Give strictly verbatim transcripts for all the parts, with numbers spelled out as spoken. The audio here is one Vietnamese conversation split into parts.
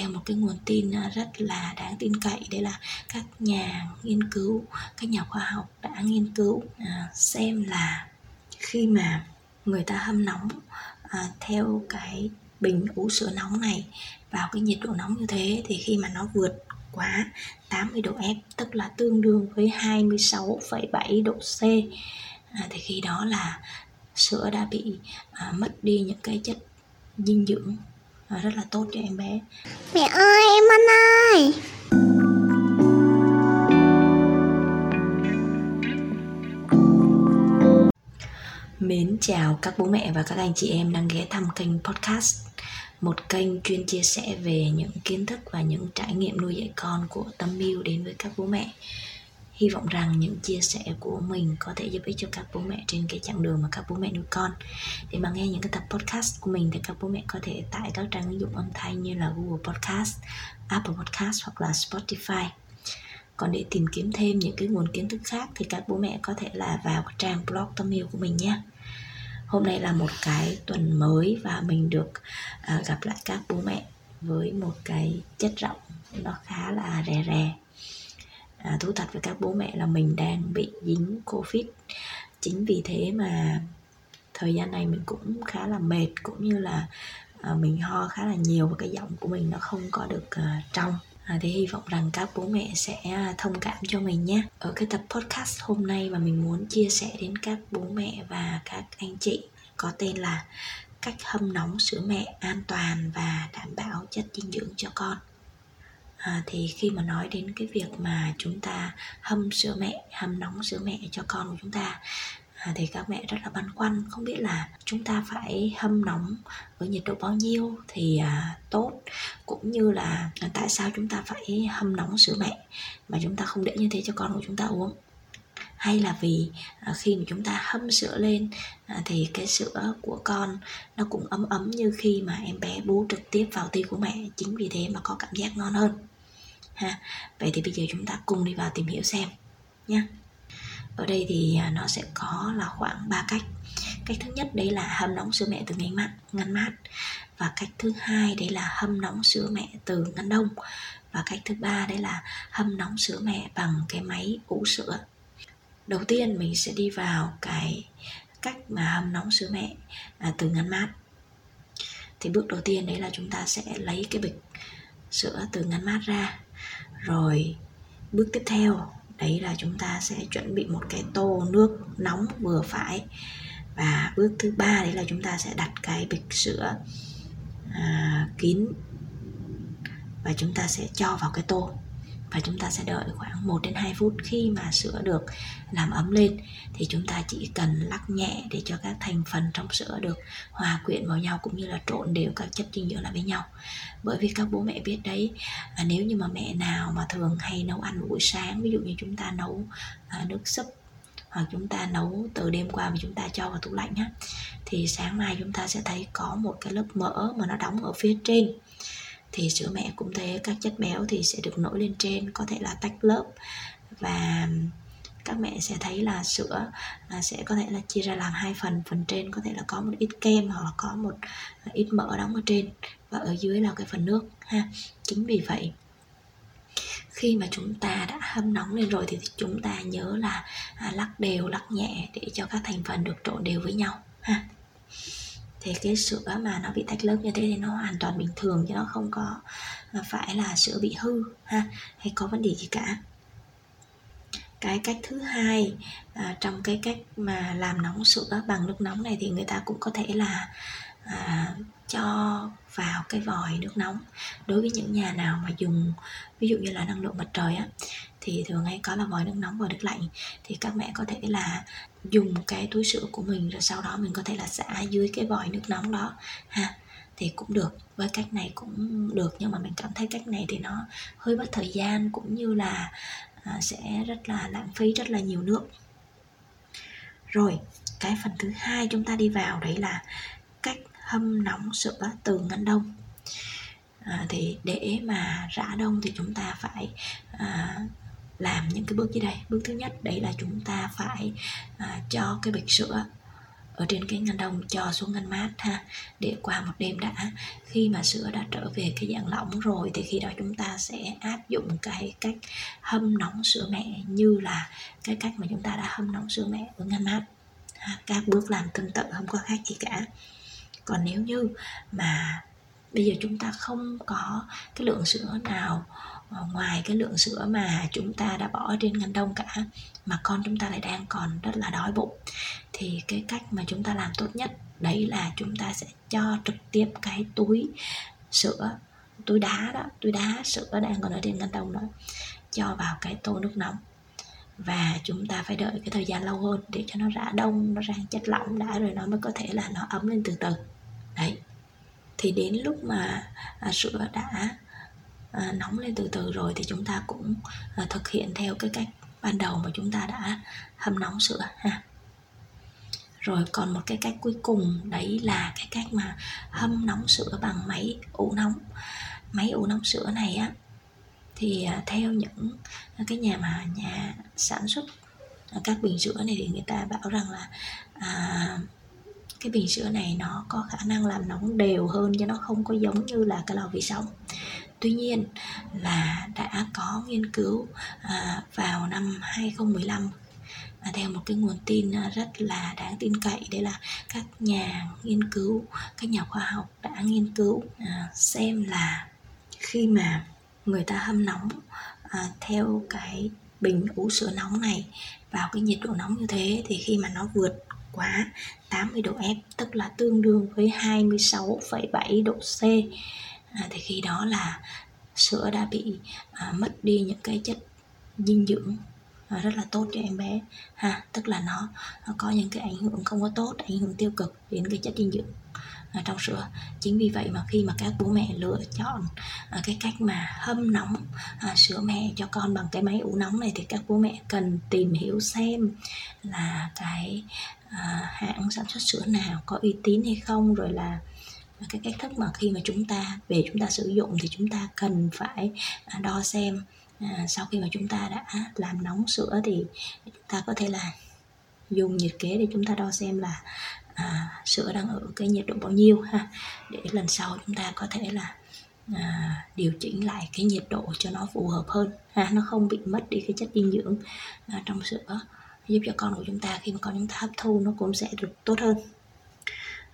theo một cái nguồn tin rất là đáng tin cậy, đấy là các nhà nghiên cứu, các nhà khoa học đã nghiên cứu xem là khi mà người ta hâm nóng theo cái bình ủ sữa nóng này vào cái nhiệt độ nóng như thế thì khi mà nó vượt quá tám mươi độ F, tức là tương đương với hai mươi sáu phẩy bảy độ C, thì khi đó là sữa đã bị à, mất đi những cái chất dinh dưỡng à, rất là tốt cho em bé. Mẹ ơi, em ăn ơi. Mến chào các bố mẹ và các anh chị em đang ghé thăm kênh podcast, một kênh chuyên chia sẻ về những kiến thức và những trải nghiệm nuôi dạy con của Tâm Yêu đến với các bố mẹ. Hy vọng rằng những chia sẻ của mình có thể giúp ích cho các bố mẹ trên cái chặng đường mà các bố mẹ nuôi con. Để mà nghe những cái tập podcast của mình thì các bố mẹ có thể tải các trang ứng dụng âm thanh như là Google Podcast, Apple Podcast hoặc là Spotify. Còn để tìm kiếm thêm những cái nguồn kiến thức khác thì các bố mẹ có thể là vào trang blog Tâm Yêu của mình nhé. Hôm nay là một cái tuần mới và mình được à, gặp lại các bố mẹ với một cái chất giọng nó khá là rè rè. À, thú thật với các bố mẹ là mình đang bị dính Covid. Chính vì thế mà thời gian này mình cũng khá là mệt, cũng như là à, mình ho khá là nhiều và cái giọng của mình nó không có được à, trong. À, thì hy vọng rằng các bố mẹ sẽ thông cảm cho mình nhé. Ở cái tập podcast hôm nay mà mình muốn chia sẻ đến các bố mẹ và các anh chị có tên là cách hâm nóng sữa mẹ an toàn và đảm bảo chất dinh dưỡng cho con. À, thì khi mà nói đến cái việc mà chúng ta hâm sữa mẹ, hâm nóng sữa mẹ cho con của chúng ta à, thì các mẹ rất là băn khoăn, không biết là chúng ta phải hâm nóng với nhiệt độ bao nhiêu thì à, tốt, cũng như là à, tại sao chúng ta phải hâm nóng sữa mẹ mà chúng ta không để như thế cho con của chúng ta uống. Hay là vì à, khi mà chúng ta hâm sữa lên à, thì cái sữa của con nó cũng ấm ấm như khi mà em bé bú trực tiếp vào ti của mẹ, chính vì thế mà có cảm giác ngon hơn. Ha. Vậy thì bây giờ chúng ta cùng đi vào tìm hiểu xem nha. Ở đây thì nó sẽ có là khoảng ba cách. Cách thứ nhất đấy là hâm nóng sữa mẹ từ ngăn mát, ngăn mát. Và cách thứ hai đấy là hâm nóng sữa mẹ từ ngăn đông. Và cách thứ ba đấy là hâm nóng sữa mẹ bằng cái máy ủ sữa. Đầu tiên mình sẽ đi vào cái cách mà hâm nóng sữa mẹ từ ngăn mát. Thì bước đầu tiên đấy là chúng ta sẽ lấy cái bịch sữa từ ngăn mát ra. Rồi bước tiếp theo đấy là chúng ta sẽ chuẩn bị một cái tô nước nóng vừa phải. Và bước thứ ba đấy là chúng ta sẽ đặt cái bịch sữa à, kín và chúng ta sẽ cho vào cái tô. Và chúng ta sẽ đợi khoảng một đến hai phút. Khi mà sữa được làm ấm lên thì chúng ta chỉ cần lắc nhẹ để cho các thành phần trong sữa được hòa quyện vào nhau, cũng như là trộn đều các chất dinh dưỡng lại với nhau. Bởi vì các bố mẹ biết đấy, à, nếu như mà mẹ nào mà thường hay nấu ăn buổi sáng, ví dụ như chúng ta nấu à, nước súp hoặc chúng ta nấu từ đêm qua mà chúng ta cho vào tủ lạnh á, thì sáng mai chúng ta sẽ thấy có một cái lớp mỡ mà nó đóng ở phía trên. Thì sữa mẹ cũng thế, các chất béo thì sẽ được nổi lên trên, có thể là tách lớp. Và các mẹ sẽ thấy là sữa sẽ có thể là chia ra làm hai phần. Phần trên có thể là có một ít kem hoặc là có một ít mỡ đóng ở trên, và ở dưới là cái phần nước ha. Chính vì vậy khi mà chúng ta đã hâm nóng lên rồi thì chúng ta nhớ là lắc đều, lắc nhẹ để cho các thành phần được trộn đều với nhau ha. Thì cái sữa mà nó bị tách lớp như thế thì nó hoàn toàn bình thường, chứ nó không có phải là sữa bị hư ha, hay có vấn đề gì cả. Cái cách thứ hai à, trong cái cách mà làm nóng sữa bằng nước nóng này thì người ta cũng có thể là à, cho vào cái vòi nước nóng. Đối với những nhà nào mà dùng ví dụ như là năng lượng mặt trời á, thì thường hay có là vòi nước nóng, vòi nước lạnh, thì các mẹ có thể là dùng cái túi sữa của mình rồi sau đó mình có thể là xả dưới cái vòi nước nóng đó ha, thì cũng được. Với cách này cũng được, nhưng mà mình cảm thấy cách này thì nó hơi mất thời gian, cũng như là à, sẽ rất là lãng phí rất là nhiều nước. Rồi cái phần thứ hai chúng ta đi vào đấy là cách hâm nóng sữa từ ngăn đông. À, thì để mà rã đông thì chúng ta phải à, làm những cái bước dưới đây. Bước thứ nhất đấy là chúng ta phải à, cho cái bịch sữa ở trên cái ngăn đông cho xuống ngăn mát ha, để qua một đêm đã. Khi mà sữa đã trở về cái dạng lỏng rồi thì khi đó chúng ta sẽ áp dụng cái cách hâm nóng sữa mẹ như là cái cách mà chúng ta đã hâm nóng sữa mẹ ở ngăn mát. Các bước làm tương tự, không có khác gì cả. Còn nếu như mà bây giờ chúng ta không có cái lượng sữa nào ngoài cái lượng sữa mà chúng ta đã bỏ trên ngăn đông cả, mà con chúng ta lại đang còn rất là đói bụng, thì cái cách mà chúng ta làm tốt nhất đấy là chúng ta sẽ cho trực tiếp cái túi sữa, túi đá đó, túi đá sữa đang còn ở trên ngăn đông đó, cho vào cái tô nước nóng. Và chúng ta phải đợi cái thời gian lâu hơn để cho nó rã đông, nó rang chất lỏng đã rồi nó mới có thể là nó ấm lên từ từ. Đấy. Thì đến lúc mà à, sữa đã à, nóng lên từ từ rồi thì chúng ta cũng à, thực hiện theo cái cách ban đầu mà chúng ta đã hâm nóng sữa ha. Rồi còn một cái cách cuối cùng đấy là cái cách mà hâm nóng sữa bằng máy ủ nóng. Máy ủ nóng sữa này á, thì theo những cái nhà mà nhà sản xuất các bình sữa này thì người ta bảo rằng là à, cái bình sữa này nó có khả năng làm nóng đều hơn chứ nó không có giống như là cái lò vi sóng. Tuy nhiên là đã có nghiên cứu à, vào năm hai không một năm à, theo một cái nguồn tin rất là đáng tin cậy, đấy là các nhà nghiên cứu, các nhà khoa học đã nghiên cứu à, xem là khi mà người ta hâm nóng à, theo cái bình ủ sữa nóng này vào cái nhiệt độ nóng như thế thì khi mà nó vượt quá tám mươi độ F, tức là tương đương với hai mươi sáu phẩy bảy độ C, à, thì khi đó là sữa đã bị à, mất đi những cái chất dinh dưỡng à, rất là tốt cho em bé ha, tức là nó, nó có những cái ảnh hưởng không có tốt, ảnh hưởng tiêu cực đến cái chất dinh dưỡng à, trong sữa. Chính vì vậy mà khi mà các bố mẹ lựa chọn à, cái cách mà hâm nóng à, sữa mẹ cho con bằng cái máy ủ nóng này thì các bố mẹ cần tìm hiểu xem là cái à, hãng sản xuất sữa nào có uy tín hay không, rồi là cái cách thức mà khi mà chúng ta về chúng ta sử dụng thì chúng ta cần phải đo xem à, sau khi mà chúng ta đã làm nóng sữa thì chúng ta có thể là dùng nhiệt kế để chúng ta đo xem là à, sữa đang ở cái nhiệt độ bao nhiêu ha, để lần sau chúng ta có thể là à, điều chỉnh lại cái nhiệt độ cho nó phù hợp hơn ha, nó không bị mất đi cái chất dinh dưỡng à, trong sữa, giúp cho con của chúng ta khi mà con chúng ta hấp thu nó cũng sẽ được tốt hơn.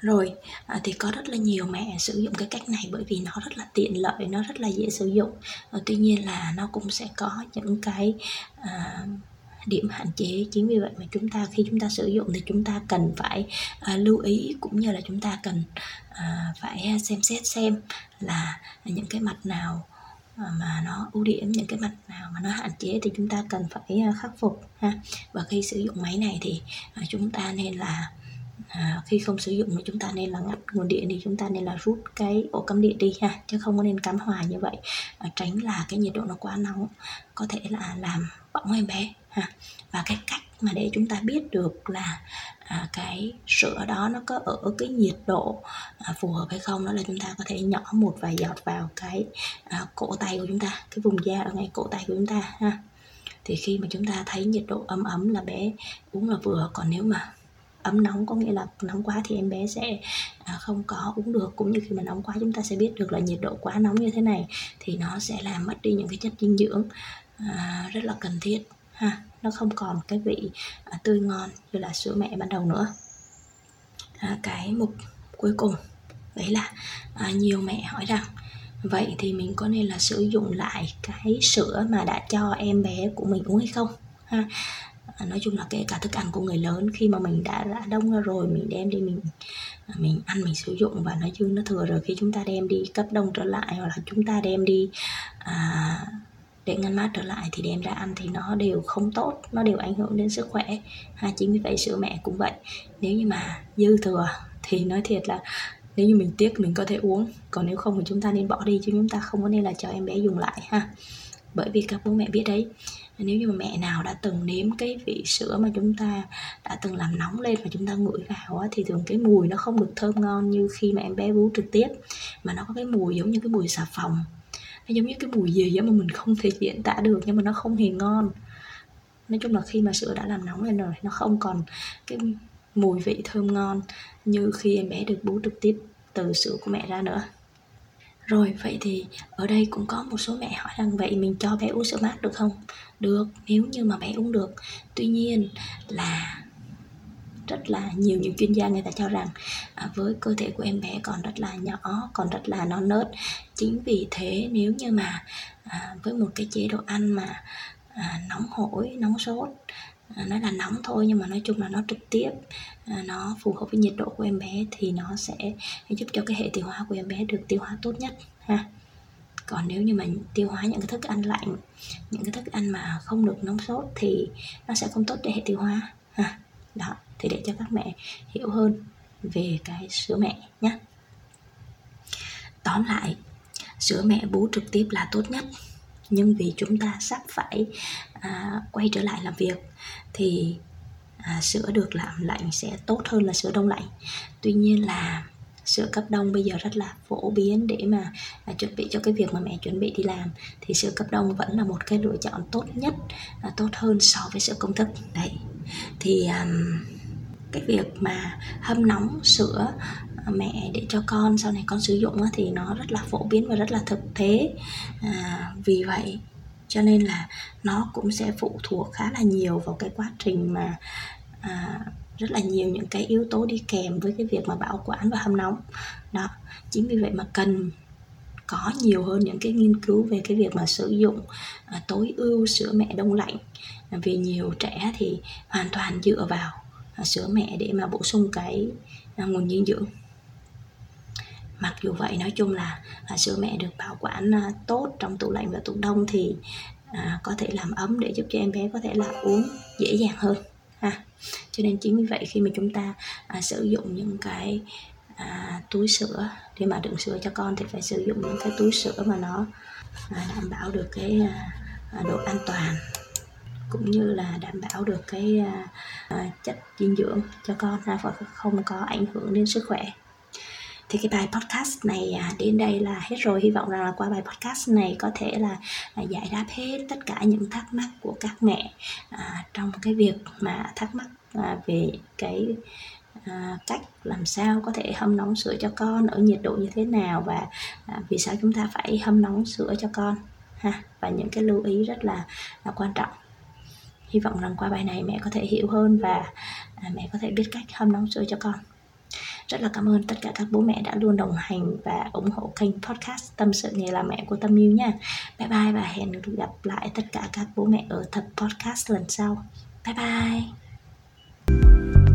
Rồi à, thì có rất là nhiều mẹ sử dụng cái cách này bởi vì nó rất là tiện lợi, nó rất là dễ sử dụng. À, tuy nhiên là nó cũng sẽ có những cái à, điểm hạn chế. Chính vì vậy mà chúng ta khi chúng ta sử dụng thì chúng ta cần phải à, lưu ý, cũng như là chúng ta cần à, phải xem xét xem là những cái mặt nào mà nó ưu điểm, những cái mặt nào mà nó hạn chế thì chúng ta cần phải khắc phục ha. Và khi sử dụng máy này thì chúng ta nên là à, khi không sử dụng thì chúng ta nên là ngắt nguồn điện, thì chúng ta nên là rút cái ổ cắm điện đi ha, chứ không có nên cắm hoài như vậy à, tránh là cái nhiệt độ nó quá nóng có thể là làm bỏng em bé ha. Và cái cách mà để chúng ta biết được là à, cái sữa đó nó có ở cái nhiệt độ à, phù hợp hay không, đó là chúng ta có thể nhỏ một vài giọt vào cái à, cổ tay của chúng ta, cái vùng da ở ngay cổ tay của chúng ta ha. Thì khi mà chúng ta thấy nhiệt độ ấm ấm là bé uống là vừa, còn nếu mà ấm nóng có nghĩa là nóng quá thì em bé sẽ à, không có uống được. Cũng như khi mà nóng quá chúng ta sẽ biết được là nhiệt độ quá nóng như thế này thì nó sẽ làm mất đi những cái chất dinh dưỡng à, rất là cần thiết ha. Nó không còn cái vị à, tươi ngon như là sữa mẹ ban đầu nữa. À, cái mục cuối cùng đấy là à, nhiều mẹ hỏi rằng vậy thì mình có nên là sử dụng lại cái sữa mà đã cho em bé của mình uống hay không ha. À, nói chung là kể cả thức ăn của người lớn, khi mà mình đã rã đông ra rồi mình đem đi mình mình ăn, mình sử dụng và nó dư nó thừa rồi, khi chúng ta đem đi cấp đông trở lại hoặc là chúng ta đem đi à, để ngăn mát trở lại thì đem ra ăn thì nó đều không tốt, nó đều ảnh hưởng đến sức khỏe ha. Chính vì vậy sữa mẹ cũng vậy, nếu như mà dư thừa thì nói thiệt là nếu như mình tiếc mình có thể uống, còn nếu không thì chúng ta nên bỏ đi chứ chúng ta không có nên là cho em bé dùng lại ha. Bởi vì các bố mẹ biết đấy, nếu như mà mẹ nào đã từng nếm cái vị sữa mà chúng ta đã từng làm nóng lên và chúng ta ngửi vào thì thường cái mùi nó không được thơm ngon như khi mà em bé bú trực tiếp, mà nó có cái mùi giống như cái mùi xà phòng, nó giống như cái mùi gì đó mà mình không thể diễn tả được, nhưng mà nó không hề ngon. Nói chung là khi mà sữa đã làm nóng lên rồi nó không còn cái mùi vị thơm ngon như khi em bé được bú trực tiếp từ sữa của mẹ ra nữa. Rồi, vậy thì ở đây cũng có một số mẹ hỏi rằng vậy mình cho bé uống sữa mát được không? Được, nếu như mà bé uống được. Tuy nhiên là rất là nhiều những chuyên gia người ta cho rằng à, với cơ thể của em bé còn rất là nhỏ, còn rất là non nớt. Chính vì thế nếu như mà à, với một cái chế độ ăn mà à, nóng hổi, nóng sốt, à, nó là nóng thôi nhưng mà nói chung là nó trực tiếp, à, nó phù hợp với nhiệt độ của em bé thì nó sẽ giúp cho cái hệ tiêu hóa của em bé được tiêu hóa tốt nhất ha. Còn nếu như mà tiêu hóa những cái thức ăn lạnh, những cái thức ăn mà không được nóng sốt thì nó sẽ không tốt cho hệ tiêu hóa ha. Đó, thì để cho các mẹ hiểu hơn về cái sữa mẹ nhé. Tóm lại, sữa mẹ bú trực tiếp là tốt nhất. Nhưng vì chúng ta sắp phải à, quay trở lại làm việc thì à, sữa được làm lạnh sẽ tốt hơn là sữa đông lạnh. Tuy nhiên là sữa cấp đông bây giờ rất là phổ biến để mà à, chuẩn bị cho cái việc mà mẹ chuẩn bị đi làm. Thì sữa cấp đông vẫn là một cái lựa chọn tốt nhất, à, tốt hơn so với sữa công thức. Đấy, thì um, cái việc mà hâm nóng sữa mẹ để cho con sau này con sử dụng thì nó rất là phổ biến và rất là thực tế. À, vì vậy cho nên là nó cũng sẽ phụ thuộc khá là nhiều vào cái quá trình mà à, rất là nhiều những cái yếu tố đi kèm với cái việc mà bảo quản và hâm nóng. Đó, chính vì vậy mà cần có nhiều hơn những cái nghiên cứu về cái việc mà sử dụng à, tối ưu sữa mẹ đông lạnh. À, vì nhiều trẻ thì hoàn toàn dựa vào à, sữa mẹ để mà bổ sung cái à, nguồn dinh dưỡng. Mặc dù vậy nói chung là à, sữa mẹ được bảo quản à, tốt trong tủ lạnh và tủ đông thì à, có thể làm ấm để giúp cho em bé có thể là uống dễ dàng hơn ha. Cho nên chính vì vậy khi mà chúng ta à, sử dụng những cái à, túi sữa để mà đựng sữa cho con thì phải sử dụng những cái túi sữa mà nó à, đảm bảo được cái à, độ an toàn cũng như là đảm bảo được cái à, à, chất dinh dưỡng cho con ra và không có ảnh hưởng đến sức khỏe. Thì cái bài podcast này đến đây là hết rồi. Hy vọng rằng là qua bài podcast này có thể là giải đáp hết tất cả những thắc mắc của các mẹ à, trong cái việc mà thắc mắc à, về cái à, cách làm sao có thể hâm nóng sữa cho con ở nhiệt độ như thế nào và à, vì sao chúng ta phải hâm nóng sữa cho con ha, và những cái lưu ý rất là, là quan trọng. Hy vọng rằng qua bài này mẹ có thể hiểu hơn và à, mẹ có thể biết cách hâm nóng sữa cho con. Rất là cảm ơn tất cả các bố mẹ đã luôn đồng hành và ủng hộ kênh podcast Tâm sự nghề Làm Mẹ Của Tâm Yêu nha. Bye bye và hẹn gặp lại tất cả các bố mẹ ở tập podcast lần sau. Bye bye.